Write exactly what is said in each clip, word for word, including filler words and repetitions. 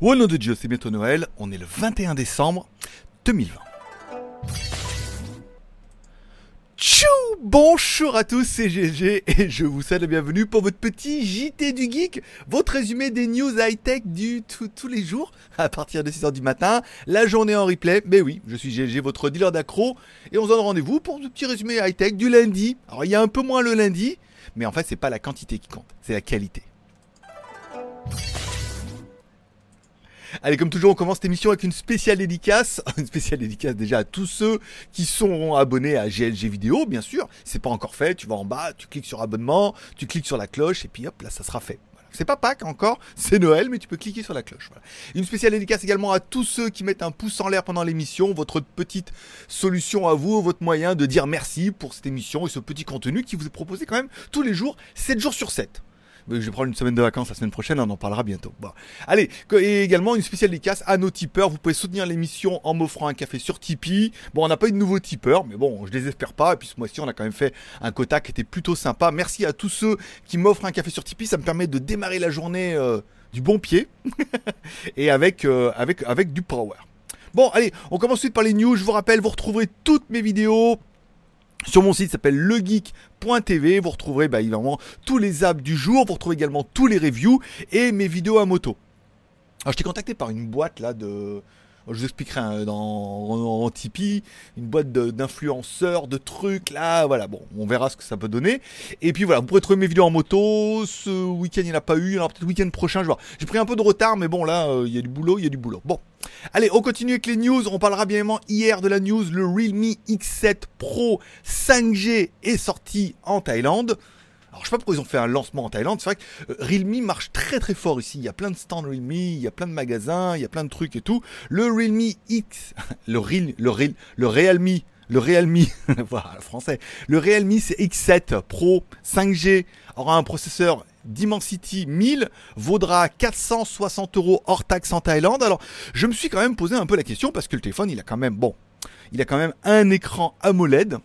Au nom de Dieu, c'est bientôt Noël, on est le vingt et un décembre deux mille vingt. Tchou! Bonjour à tous, c'est G L G et je vous souhaite la bienvenue pour votre petit J T du Geek, votre résumé des news high-tech du tout, tous les jours à partir de six heures du matin, la journée en replay. Mais oui, je suis G L G, votre dealer d'accro, et on se donne rendez-vous pour le petit résumé high-tech du lundi. Alors il y a un peu moins le lundi, mais en fait c'est pas la quantité qui compte, c'est la qualité. Allez, comme toujours, on commence cette émission avec une spéciale dédicace. Une spéciale dédicace déjà à tous ceux qui sont abonnés à G L G Vidéo, bien sûr. Si c'est pas encore fait, tu vas en bas, tu cliques sur abonnement, tu cliques sur la cloche et puis hop, là, ça sera fait. Voilà. C'est pas Pâques encore, c'est Noël, mais tu peux cliquer sur la cloche. Voilà. Une spéciale dédicace également à tous ceux qui mettent un pouce en l'air pendant l'émission, votre petite solution à vous, votre moyen de dire merci pour cette émission et ce petit contenu qui vous est proposé quand même tous les jours, sept jours sur sept. Je vais prendre une semaine de vacances la semaine prochaine, on en parlera bientôt. Bon. Allez, et également une spéciale dédicace à nos tipeurs. Vous pouvez soutenir l'émission en m'offrant un café sur Tipeee. Bon, on n'a pas eu de nouveaux tipeurs, mais bon, je désespère pas. Et puis ce mois-ci, on a quand même fait un quota qui était plutôt sympa. Merci à tous ceux qui m'offrent un café sur Tipeee. Ça me permet de démarrer la journée euh, du bon pied et avec, euh, avec, avec du power. Bon, allez, on commence ensuite par les news. Je vous rappelle, vous retrouverez toutes mes vidéos sur mon site, s'appelle legeek point t v. Vous retrouverez bah, évidemment tous les apps du jour. Vous retrouverez également tous les reviews et mes vidéos à moto. Alors, je t'ai contacté par une boîte là de... Je vous expliquerai hein, dans, en, en Tipeee, une boîte d'influenceurs, de, de trucs, là, voilà, bon, on verra ce que ça peut donner. Et puis voilà, vous pourrez trouver mes vidéos en moto, ce week-end il n'y en a pas eu, alors peut-être le week-end prochain, je vois. J'ai pris un peu de retard, mais bon, là, euh, il y a du boulot, il y a du boulot. Bon, allez, on continue avec les news, on parlera bien évidemment hier de la news, le Realme X sept Pro cinq G est sorti en Thaïlande. Alors, je sais pas pourquoi ils ont fait un lancement en Thaïlande. C'est vrai que Realme marche très très fort ici. Il y a plein de stands Realme, il y a plein de magasins, il y a plein de trucs et tout. Le Realme X, le Real, le Real, le Realme, le Realme, voilà, français. Le Realme X sept Pro cinq G aura un processeur Dimensity mille, vaudra quatre cent soixante euros hors taxe en Thaïlande. Alors, je me suis quand même posé un peu la question parce que le téléphone, il a quand même, bon, il a quand même un écran AMOLED.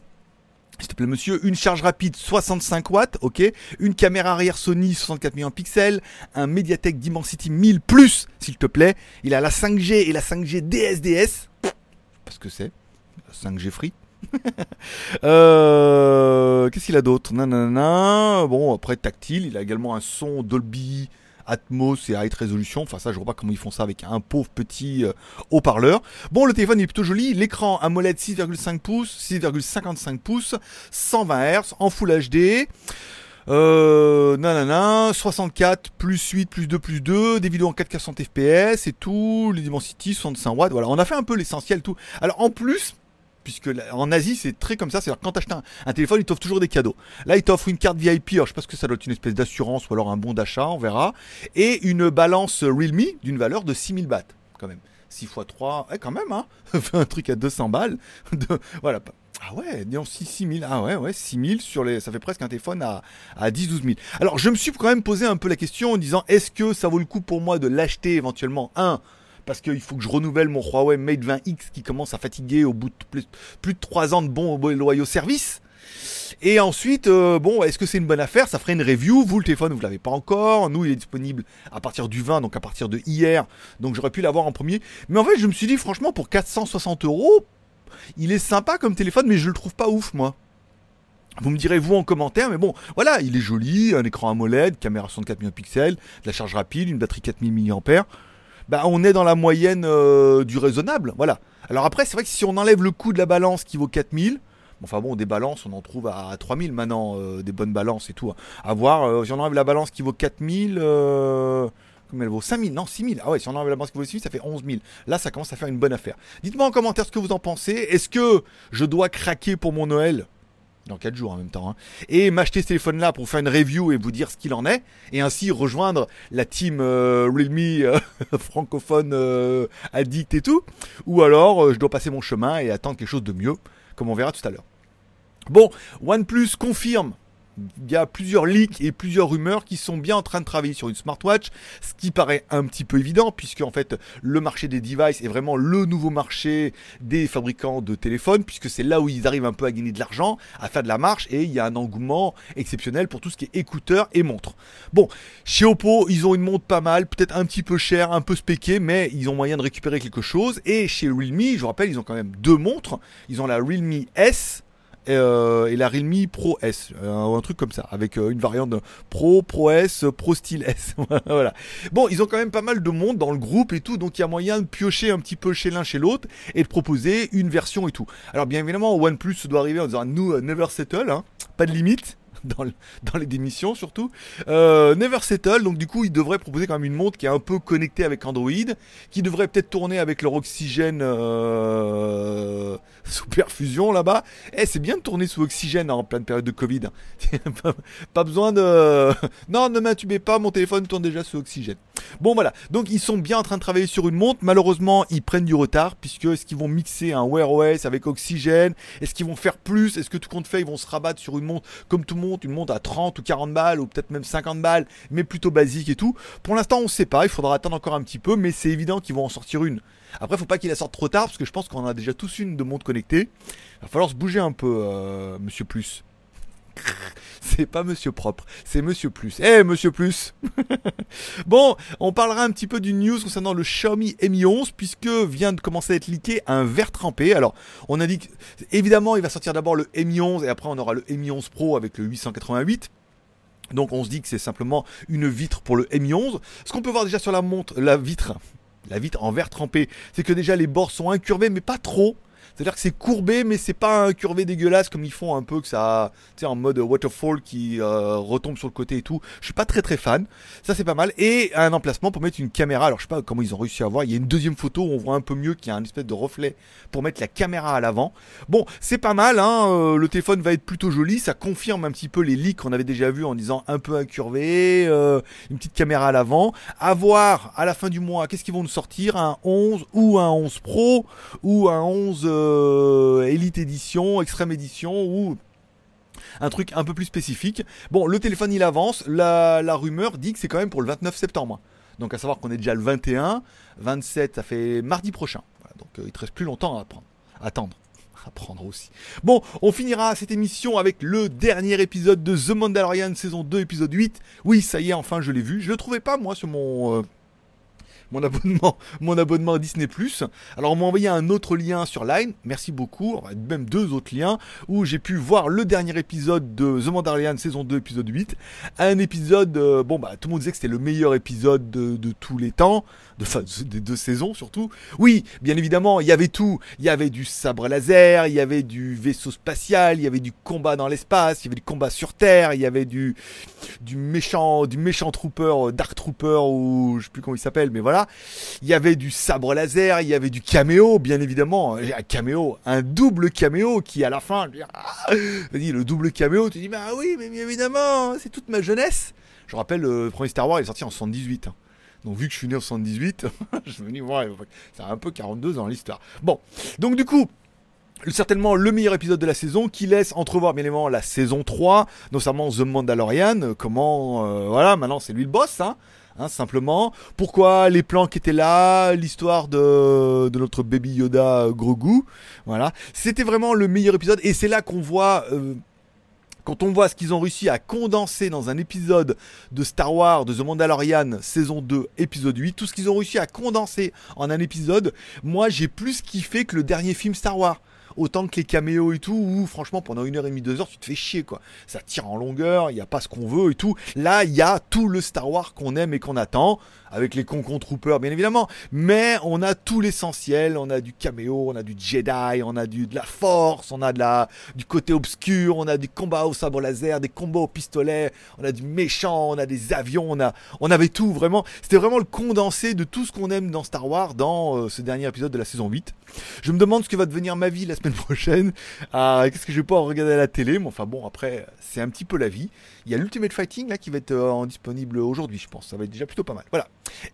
S'il te plaît monsieur, une charge rapide soixante-cinq watts, ok, une caméra arrière Sony soixante-quatre millions de pixels, un Mediatek Dimensity mille Plus, s'il te plaît, il a la cinq G et la cinq G D S D S, parce que c'est cinq G free. euh, qu'est-ce qu'il a d'autre? Nanana, bon après tactile, il a également un son Dolby Atmos et High Resolution, enfin ça je vois pas comment ils font ça avec un pauvre petit euh, haut-parleur. Bon, le téléphone est plutôt joli, l'écran AMOLED six virgule cinq pouces, six virgule cinquante-cinq pouces, cent vingt hertz en Full H D. Euh, nanana, soixante-quatre plus huit plus deux plus deux, des vidéos en quatre K soixante F P S et tout, les Dimensity soixante-cinq watts. Voilà, on a fait un peu l'essentiel tout. Alors en plus, puisque en Asie c'est très comme ça, c'est-à-dire quand t'achètes un, un téléphone, ils t'offrent toujours des cadeaux. Là, ils t'offrent une carte V I P, alors je sais pas ce que ça doit être, une espèce d'assurance ou alors un bon d'achat, on verra, et une balance Realme d'une valeur de six mille bahts, quand même. six fois trois, eh, quand même, hein, un truc à deux cents balles, de, voilà. Ah ouais, disons six mille, ah ouais, ouais, six mille sur les, ça fait presque un téléphone à, à dix douze mille. Alors, je me suis quand même posé un peu la question en disant, est-ce que ça vaut le coup pour moi de l'acheter éventuellement, un, parce qu'il faut que je renouvelle mon Huawei Mate vingt X qui commence à fatiguer au bout de plus, plus de trois ans de bons loyaux services. Et ensuite, euh, bon, est-ce que c'est une bonne affaire? Ça ferait une review. Vous, le téléphone, vous l'avez pas encore. Nous, il est disponible à partir du vingt, donc à partir de hier. Donc j'aurais pu l'avoir en premier. Mais en fait, je me suis dit, franchement, pour quatre cent soixante euros, il est sympa comme téléphone, mais je le trouve pas ouf, moi. Vous me direz, vous, en commentaire, mais bon, voilà, il est joli, un écran AMOLED, caméra soixante-quatre millions de pixels, de la charge rapide, une batterie quatre mille milliampères heure. Bah, on est dans la moyenne euh, du raisonnable, voilà. Alors après, c'est vrai que si on enlève le coût de la balance qui vaut quatre mille, enfin bon, des balances, on en trouve à trois mille maintenant, euh, des bonnes balances et tout. Hein. À voir, euh, si on enlève la balance qui vaut quatre mille, euh, comment elle vaut cinq mille, non, six mille. Ah ouais, si on enlève la balance qui vaut six mille, ça fait onze mille. Là, ça commence à faire une bonne affaire. Dites-moi en commentaire ce que vous en pensez. Est-ce que je dois craquer pour mon Noël ? Dans quatre jours en même temps, hein. Et m'acheter ce téléphone-là pour faire une review et vous dire ce qu'il en est, et ainsi rejoindre la team euh, Realme euh, francophone euh, addict et tout, ou alors euh, je dois passer mon chemin et attendre quelque chose de mieux, comme on verra tout à l'heure. Bon, OnePlus confirme il y a plusieurs leaks et plusieurs rumeurs qui sont bien en train de travailler sur une smartwatch, ce qui paraît un petit peu évident puisque en fait le marché des devices est vraiment le nouveau marché des fabricants de téléphones, puisque c'est là où ils arrivent un peu à gagner de l'argent, à faire de la marche, et il y a un engouement exceptionnel pour tout ce qui est écouteurs et montres. Bon, chez Oppo ils ont une montre pas mal, peut-être un petit peu chère, un peu spéquée, mais ils ont moyen de récupérer quelque chose. Et chez Realme, je vous rappelle, ils ont quand même deux montres, ils ont la Realme S Et, euh, et la Realme Pro S, euh, un truc comme ça, avec euh, une variante de Pro, Pro S, Pro Style S. Voilà. Bon, ils ont quand même pas mal de monde dans le groupe et tout, donc il y a moyen de piocher un petit peu chez l'un, chez l'autre, et de proposer une version et tout. Alors bien évidemment, OnePlus doit arriver en disant nous, uh, never settle, hein, pas de limite. Dans, le, dans les démissions surtout, euh, Never Settle, donc du coup ils devraient proposer quand même une montre qui est un peu connectée avec Android, qui devrait peut-être tourner avec leur oxygène euh, sous perfusion là-bas. Eh, c'est bien de tourner sous oxygène hein, en pleine période de Covid, pas, pas besoin de... Non, ne m'intubez pas, mon téléphone tourne déjà sous oxygène. Bon voilà, donc ils sont bien en train de travailler sur une montre. Malheureusement ils prennent du retard, puisque est-ce qu'ils vont mixer un Wear O S avec oxygène, est-ce qu'ils vont faire plus, est-ce que tout compte fait ils vont se rabattre sur une montre comme tout le monde, une montre à trente ou quarante balles ou peut-être même cinquante balles, mais plutôt basique et tout. Pour l'instant on ne sait pas, il faudra attendre encore un petit peu, mais c'est évident qu'ils vont en sortir une. Après faut pas qu'ils la sortent trop tard, parce que je pense qu'on a déjà tous une de montre connectée. Il va falloir se bouger un peu, euh, Monsieur Plus. C'est pas Monsieur Propre, c'est Monsieur Plus. Eh hey, Monsieur Plus. Bon, on parlera un petit peu d'une news concernant le Xiaomi Mi onze, puisque vient de commencer à être leaké un verre trempé. Alors on a dit que, évidemment il va sortir d'abord le Mi onze et après on aura le Mi onze Pro avec le huit cent quatre-vingt-huit. Donc on se dit que c'est simplement une vitre pour le Mi onze. Ce qu'on peut voir déjà sur la montre, la vitre, la vitre en verre trempé, c'est que déjà les bords sont incurvés, mais pas trop. C'est-à-dire que c'est courbé, mais c'est pas un curvé dégueulasse comme ils font un peu, que ça, tu sais, en mode waterfall qui euh, retombe sur le côté et tout. Je suis pas très très fan. Ça c'est pas mal. Et un emplacement pour mettre une caméra. Alors je sais pas comment ils ont réussi à voir. Il y a une deuxième photo où on voit un peu mieux qu'il y a un espèce de reflet pour mettre la caméra à l'avant. Bon, c'est pas mal, hein. Euh, le téléphone va être plutôt joli. Ça confirme un petit peu les leaks qu'on avait déjà vus en disant un peu incurvé, euh, une petite caméra à l'avant. À voir à la fin du mois, qu'est-ce qu'ils vont nous sortir, un onze ou un onze Pro ou un onze. Euh, Elite Edition, Extreme Edition ou un truc un peu plus spécifique. Bon, le téléphone il avance, la, la rumeur dit que c'est quand même pour le vingt-neuf septembre. Donc à savoir qu'on est déjà le vingt et un, vingt-sept, ça fait mardi prochain. Voilà, donc euh, il te reste plus longtemps à prendre, à attendre. Apprendre aussi. Bon, on finira cette émission avec le dernier épisode de The Mandalorian saison deux épisode huit. Oui, ça y est, enfin je l'ai vu. Je le trouvais pas moi sur mon... Euh Mon abonnement, mon abonnement à Disney Plus. Alors on m'a envoyé un autre lien sur Line, merci beaucoup, même deux autres liens où j'ai pu voir le dernier épisode de The Mandalorian saison deux épisode huit, un épisode, euh, bon bah tout le monde disait que c'était le meilleur épisode de, de tous les temps, de, enfin des deux saisons surtout. Oui, bien évidemment, il y avait tout, il y avait du sabre laser, il y avait du vaisseau spatial, il y avait du combat dans l'espace, il y avait du combat sur Terre, il y avait du du méchant, du méchant trooper, euh, Dark Trooper ou je sais plus comment il s'appelle, mais voilà. Il y avait du sabre laser, il y avait du caméo, bien évidemment, un caméo, un double caméo qui à la fin, le double caméo, tu dis bah oui, mais bien évidemment, c'est toute ma jeunesse. Je rappelle, le premier Star Wars il est sorti en soixante-dix-huit. Hein. Donc vu que je suis né en soixante-dix-huit, je me dis ouais, ça a un peu quarante-deux dans l'histoire. Bon, donc du coup. Certainement le meilleur épisode de la saison qui laisse entrevoir bien évidemment la saison trois, notamment The Mandalorian, comment euh, voilà, maintenant c'est lui le boss hein, hein simplement, pourquoi les plans qui étaient là, l'histoire de de notre baby Yoda Grogu, voilà, c'était vraiment le meilleur épisode et c'est là qu'on voit euh, quand on voit ce qu'ils ont réussi à condenser dans un épisode de Star Wars, de The Mandalorian, saison deux, épisode huit, tout ce qu'ils ont réussi à condenser en un épisode, moi j'ai plus kiffé que le dernier film Star Wars. Autant que les caméos et tout, où franchement pendant une heure et demie, deux heures, tu te fais chier quoi. Ça tire en longueur, il n'y a pas ce qu'on veut et tout. Là, il y a tout le Star Wars qu'on aime et qu'on attend, avec les concons troopers bien évidemment. Mais on a tout l'essentiel, on a du caméo, on a du Jedi, on a du, de la force, on a de la, du côté obscur, on a des combats au sabre laser, des combats au pistolet, on a du méchant, on a des avions, on, a, on avait tout vraiment. C'était vraiment le condensé de tout ce qu'on aime dans Star Wars dans euh, ce dernier épisode de la saison huit. Je me demande ce que va devenir ma vie la semaine prochaine, euh, qu'est-ce que je vais pouvoir regarder à la télé, mais enfin bon après c'est un petit peu la vie, il y a l'Ultimate Fighting là qui va être euh, en disponible aujourd'hui je pense, ça va être déjà plutôt pas mal, voilà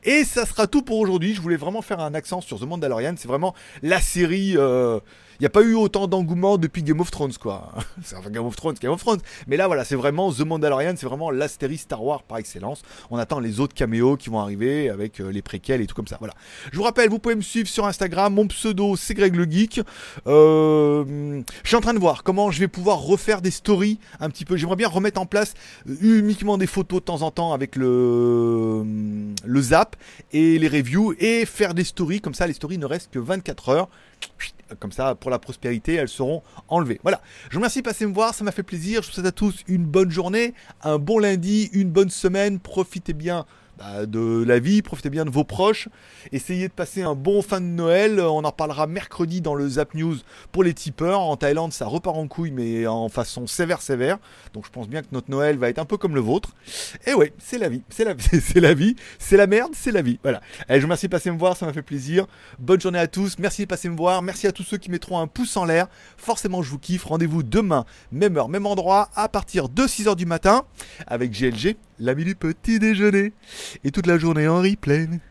et ça sera tout pour aujourd'hui, je voulais vraiment faire un accent sur The Mandalorian, c'est vraiment la série euh, n'y a pas eu autant d'engouement depuis Game of Thrones, quoi. Enfin, Game of Thrones, Game of Thrones. Mais là, voilà, c'est vraiment The Mandalorian, c'est vraiment la série Star Wars par excellence. On attend les autres caméos qui vont arriver avec euh, les préquels et tout comme ça. Voilà. Je vous rappelle, vous pouvez me suivre sur Instagram. Mon pseudo, c'est Greg le Geek. Euh, je suis en train de voir comment je vais pouvoir refaire des stories un petit peu. J'aimerais bien remettre en place uniquement des photos de temps en temps avec le, le zap et les reviews et faire des stories. Comme ça, les stories ne restent que vingt-quatre heures. Comme ça, pour la prospérité, elles seront enlevées. Voilà. Je vous remercie de passer me voir. Ça m'a fait plaisir. Je vous souhaite à tous une bonne journée, un bon lundi, une bonne semaine. Profitez bien bah, de la vie. Profitez bien de vos proches. Essayez de passer un bon fin de Noël. On en parlera mercredi dans le Zap News pour les tipeurs. En Thaïlande, ça repart en couille, mais en façon sévère, sévère. Donc, je pense bien que notre Noël va être un peu comme le vôtre. Et ouais, c'est la vie. C'est la, c'est la vie. C'est la merde. C'est la vie. Voilà. Allez, je vous remercie de passer me voir. Ça m'a fait plaisir. Bonne journée à tous. Merci de passer me voir. Merci à tous. Tous ceux qui mettront un pouce en l'air, forcément je vous kiffe. Rendez-vous demain, même heure, même endroit, à partir de six heures du matin, avec G L G, l'ami du petit déjeuner, et toute la journée en replay.